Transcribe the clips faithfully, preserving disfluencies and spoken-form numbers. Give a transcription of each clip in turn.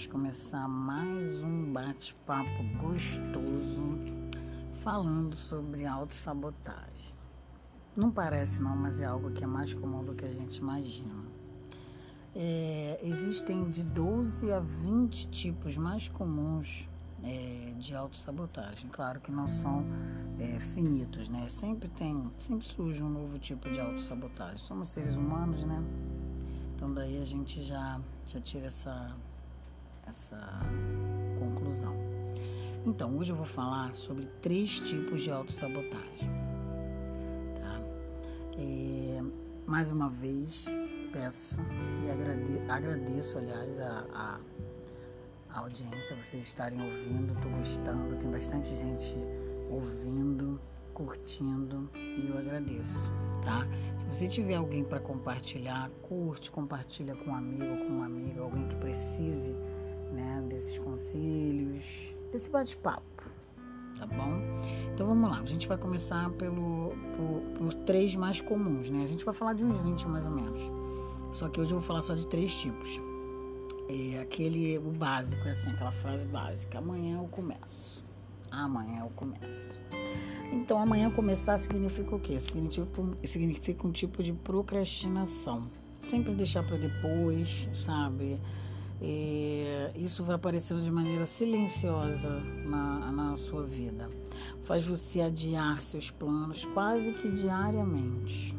Vamos começar mais um bate-papo gostoso falando sobre autossabotagem. Não parece não, mas é algo que é mais comum do que a gente imagina. É, existem de doze a vinte tipos mais comuns é, de autossabotagem. Claro que não são é, finitos, né? Sempre tem, sempre surge um novo tipo de autossabotagem. Somos seres humanos, né? Então daí a gente já, já tira essa, essa conclusão. Então hoje eu vou falar sobre três tipos de autossabotagem. Tá? É, mais uma vez peço e agrade, agradeço, aliás, a, a, a audiência, vocês estarem ouvindo, estou gostando, tem bastante gente ouvindo, curtindo e eu agradeço. Tá? Se você tiver alguém para compartilhar, curte, compartilha com um amigo, com uma amiga, alguém que precise, né, desses conselhos, desse bate-papo, tá bom? Então vamos lá, a gente vai começar pelo, por, por três mais comuns, né? A gente vai falar de uns vinte mais ou menos, só que hoje eu vou falar só de três tipos. É aquele, o básico, é assim, aquela frase básica, amanhã eu começo, amanhã eu começo. Então, amanhã começar significa o quê? Significa, significa um tipo de procrastinação. Sempre deixar para depois, sabe? E isso vai aparecendo de maneira silenciosa na, na sua vida. Faz você adiar seus planos quase que diariamente,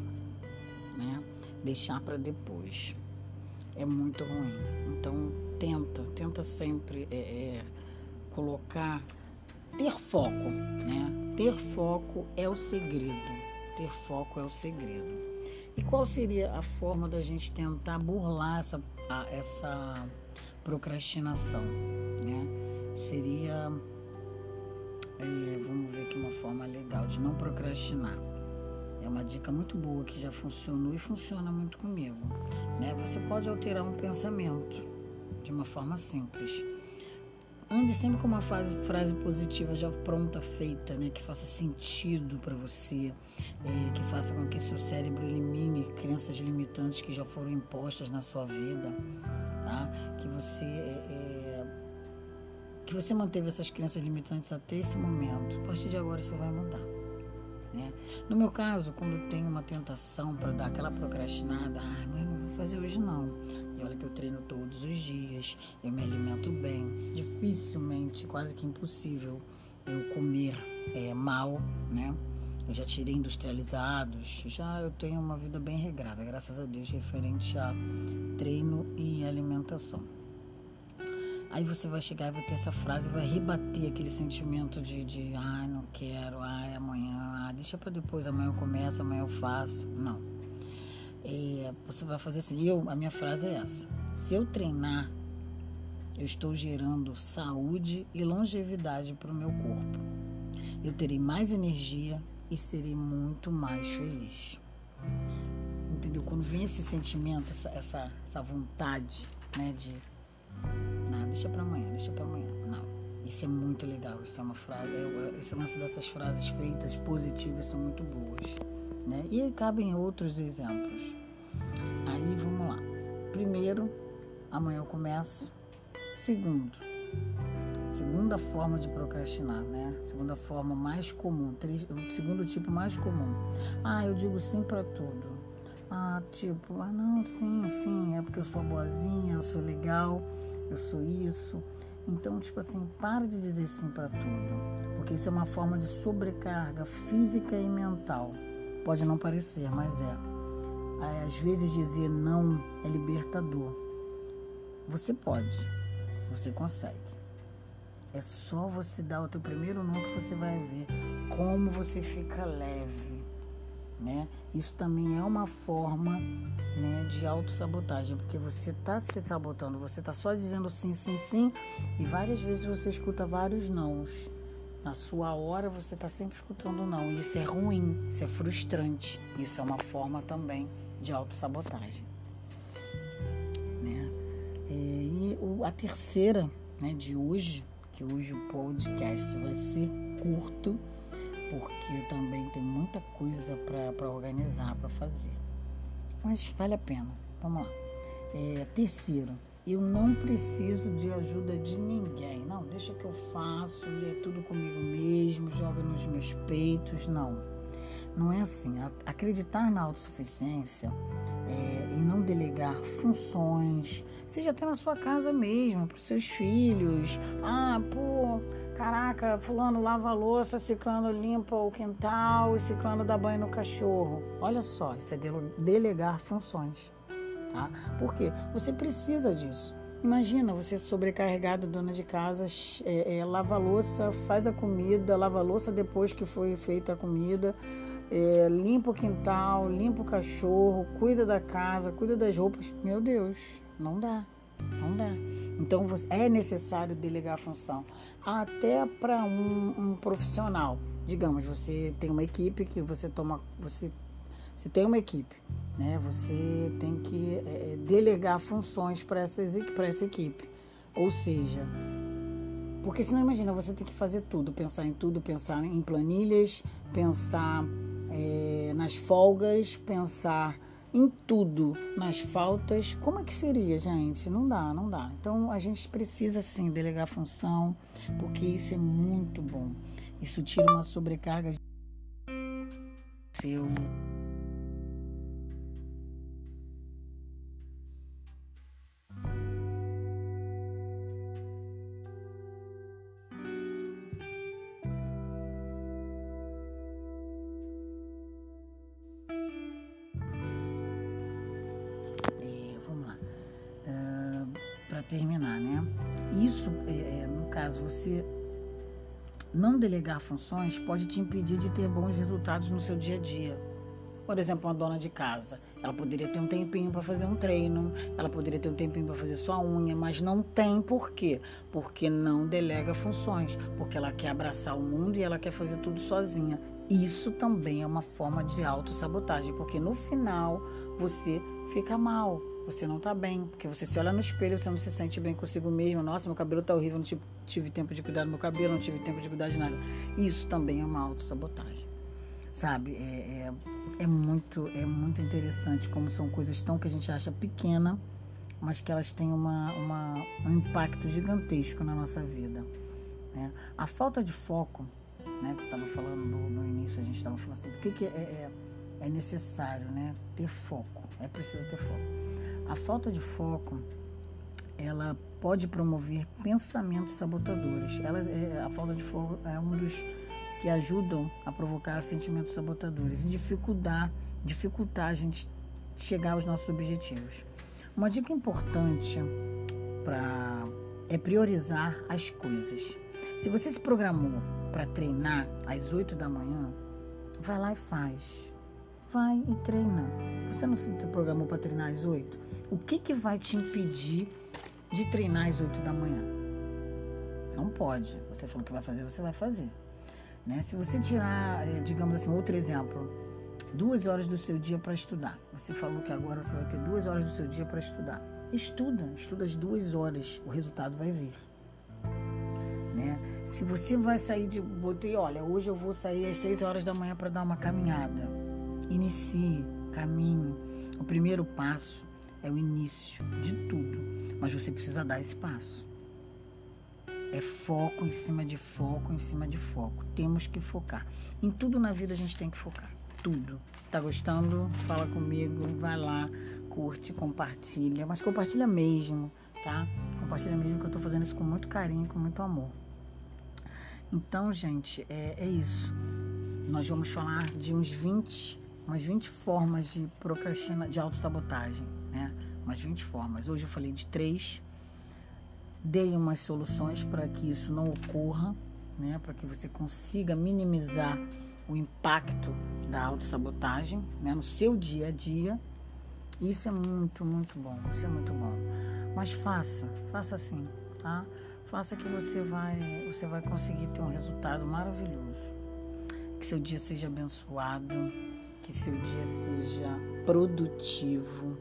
né? Deixar para depois. É muito ruim. Então, tenta, tenta sempre é, é, colocar... Ter foco, né? Ter foco é o segredo. Ter foco é o segredo. E qual seria a forma da gente tentar burlar essa, essa procrastinação, né? Seria, é, vamos ver aqui uma forma legal de não procrastinar. É uma dica muito boa que já funcionou e funciona muito comigo, né? Você pode alterar um pensamento de uma forma simples. Ande sempre com uma frase, frase positiva já pronta, feita, né? Que faça sentido para você, é, que faça com que seu cérebro elimine crenças limitantes que já foram impostas na sua vida, tá? Que você, é, que você manteve essas crenças limitantes até esse momento. A partir de agora isso vai mudar, né? No meu caso, quando tenho uma tentação para dar aquela procrastinada, ah, mas não vou fazer hoje não. E olha que eu treino todos os dias, eu me alimento bem, dificilmente, quase que impossível eu comer é, mal, né? Eu já tirei industrializados, já eu tenho uma vida bem regrada, graças a Deus, referente a treino e alimentação. Aí você vai chegar e vai ter essa frase, vai rebater aquele sentimento de, de ai, ah, não quero, ai, ah, amanhã, ah, deixa pra depois, amanhã eu começo, amanhã eu faço. Não. É, você vai fazer assim, eu, a minha frase é essa: se eu treinar, eu estou gerando saúde e longevidade pro meu corpo. Eu terei mais energia e serei muito mais feliz. Entendeu? Quando vem esse sentimento, essa, essa, essa vontade, né, de... Não, deixa pra amanhã, deixa pra amanhã. Não, isso é muito legal. Isso é uma frase, é, esse lance dessas frases feitas positivas são muito boas, né? E aí cabem outros exemplos. Aí vamos lá. Primeiro, amanhã eu começo. Segundo, segunda forma de procrastinar, né? Segunda forma mais comum, três, o segundo tipo mais comum. Ah, eu digo sim pra tudo. Ah, tipo, ah não, sim, sim, é porque eu sou boazinha, eu sou legal, eu sou isso. Então, tipo assim, para de dizer sim para tudo, porque isso é uma forma de sobrecarga física e mental. Pode não parecer, mas é. Às vezes dizer não é libertador. Você pode, você consegue. É só você dar o teu primeiro não que você vai ver como você fica leve. Né? Isso também é uma forma, né, de autossabotagem, porque você está se sabotando, você está só dizendo sim, sim, sim, e várias vezes você escuta vários nãos. Na sua hora você está sempre escutando não, isso é ruim, isso é frustrante, isso é uma forma também de autossabotagem, né? E a terceira, né, de hoje, que hoje o podcast vai ser curto, porque também tem muita coisa para organizar, para fazer. Mas vale a pena. Vamos lá. É, terceiro, eu não preciso de ajuda de ninguém. Não, deixa que eu faço, é tudo comigo mesmo, joga nos meus peitos. Não, não é assim. Acreditar na autossuficiência é, e não delegar funções, seja até na sua casa mesmo, para os seus filhos. Ah, pô, caraca, fulano lava a louça, ciclano limpa o quintal, ciclano dá banho no cachorro. Olha só, isso é delegar funções. Tá? Porque você precisa disso. Imagina você sobrecarregado, dona de casa, é, é, lava a louça, faz a comida, lava a louça depois que foi feita a comida, é, limpa o quintal, limpa o cachorro, cuida da casa, cuida das roupas. Meu Deus, não dá, não dá. Então é necessário delegar a função, até para um, um profissional. Digamos, você tem uma equipe que você toma, você, você tem uma equipe. Você tem que é, delegar funções para essa equipe, ou seja, porque senão imagina, você tem que fazer tudo, pensar em tudo, pensar em planilhas, pensar é, nas folgas, pensar em tudo, nas faltas. Como é que seria, gente? Não dá, não dá. Então a gente precisa sim delegar função, porque isso é muito bom, isso tira uma sobrecarga de seu... terminar, né? Isso, é, no caso, você não delegar funções pode te impedir de ter bons resultados no seu dia a dia. Por exemplo, uma dona de casa, ela poderia ter um tempinho para fazer um treino, ela poderia ter um tempinho para fazer sua unha, mas não tem. Por quê? Porque não delega funções, porque ela quer abraçar o mundo e ela quer fazer tudo sozinha. Isso também é uma forma de autossabotagem, porque no final você fica mal. Você não tá bem, porque você se olha no espelho, você não se sente bem consigo mesmo. Nossa, meu cabelo tá horrível, não tive, tive tempo de cuidar do meu cabelo, não tive tempo de cuidar de nada. Isso também é uma autossabotagem, sabe? É, é, é, muito, é muito interessante como são coisas tão que a gente acha pequena, mas que elas têm uma, uma, um impacto gigantesco na nossa vida, né? A falta de foco, né, que eu tava falando no, no início, a gente tava falando assim, por que que é, é, é necessário, né, ter foco? É preciso ter foco. A falta de foco, ela pode promover pensamentos sabotadores. Ela, é, a falta de foco é um dos que ajudam a provocar sentimentos sabotadores e dificultar, dificultar a gente chegar aos nossos objetivos. Uma dica importante pra, é priorizar as coisas. Se você se programou para treinar às oito da manhã, vai lá e faz. Vai e treina. Você não se programou para treinar às oito? O que que vai te impedir de treinar às oito da manhã? Não pode. Você falou que vai fazer, você vai fazer, né? Se você tirar, digamos assim, outro exemplo, duas horas do seu dia para estudar. Você falou que agora você vai ter duas horas do seu dia para estudar. Estuda, estuda as duas horas. O resultado vai vir, né? Se você vai sair de... Botei, olha, hoje eu vou sair às seis horas da manhã para dar uma caminhada. Inicie, caminhe. O primeiro passo é o início de tudo, mas você precisa dar esse passo. É foco em cima de foco, em cima de foco. Temos que focar. Em tudo na vida a gente tem que focar. Tudo. Tá gostando? Fala comigo, vai lá, curte, compartilha, mas compartilha mesmo, tá? Compartilha mesmo, que eu tô fazendo isso com muito carinho, com muito amor. Então, gente, é, é isso. Nós vamos falar de uns vinte... umas vinte formas de procrastinar, de autossabotagem, né? Umas vinte formas. Hoje eu falei de três. Dei umas soluções para que isso não ocorra, né? Para que você consiga minimizar o impacto da autossabotagem, né, no seu dia a dia. Isso é muito, muito bom. Isso é muito bom. Mas faça, faça assim, tá? Faça que você vai, você vai conseguir ter um resultado maravilhoso. Que seu dia seja abençoado. Que seu dia seja produtivo,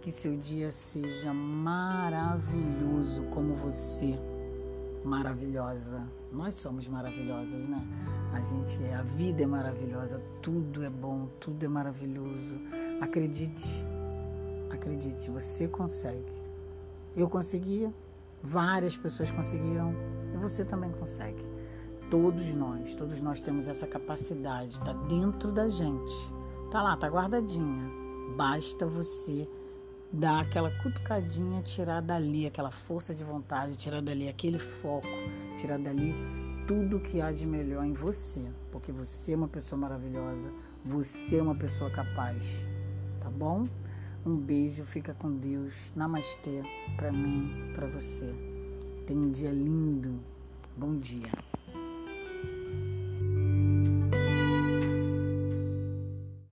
que seu dia seja maravilhoso como você, maravilhosa. Nós somos maravilhosas, né? A gente é, a vida é maravilhosa, tudo é bom, tudo é maravilhoso. Acredite, acredite, você consegue. Eu consegui, várias pessoas conseguiram e você também consegue. Todos nós, todos nós temos essa capacidade, está dentro da gente, está lá, está guardadinha. Basta você dar aquela cutucadinha, tirar dali aquela força de vontade, tirar dali aquele foco, tirar dali tudo que há de melhor em você, porque você é uma pessoa maravilhosa, você é uma pessoa capaz, tá bom? Um beijo, fica com Deus, namastê, pra mim, pra você. Tenha um dia lindo, bom dia.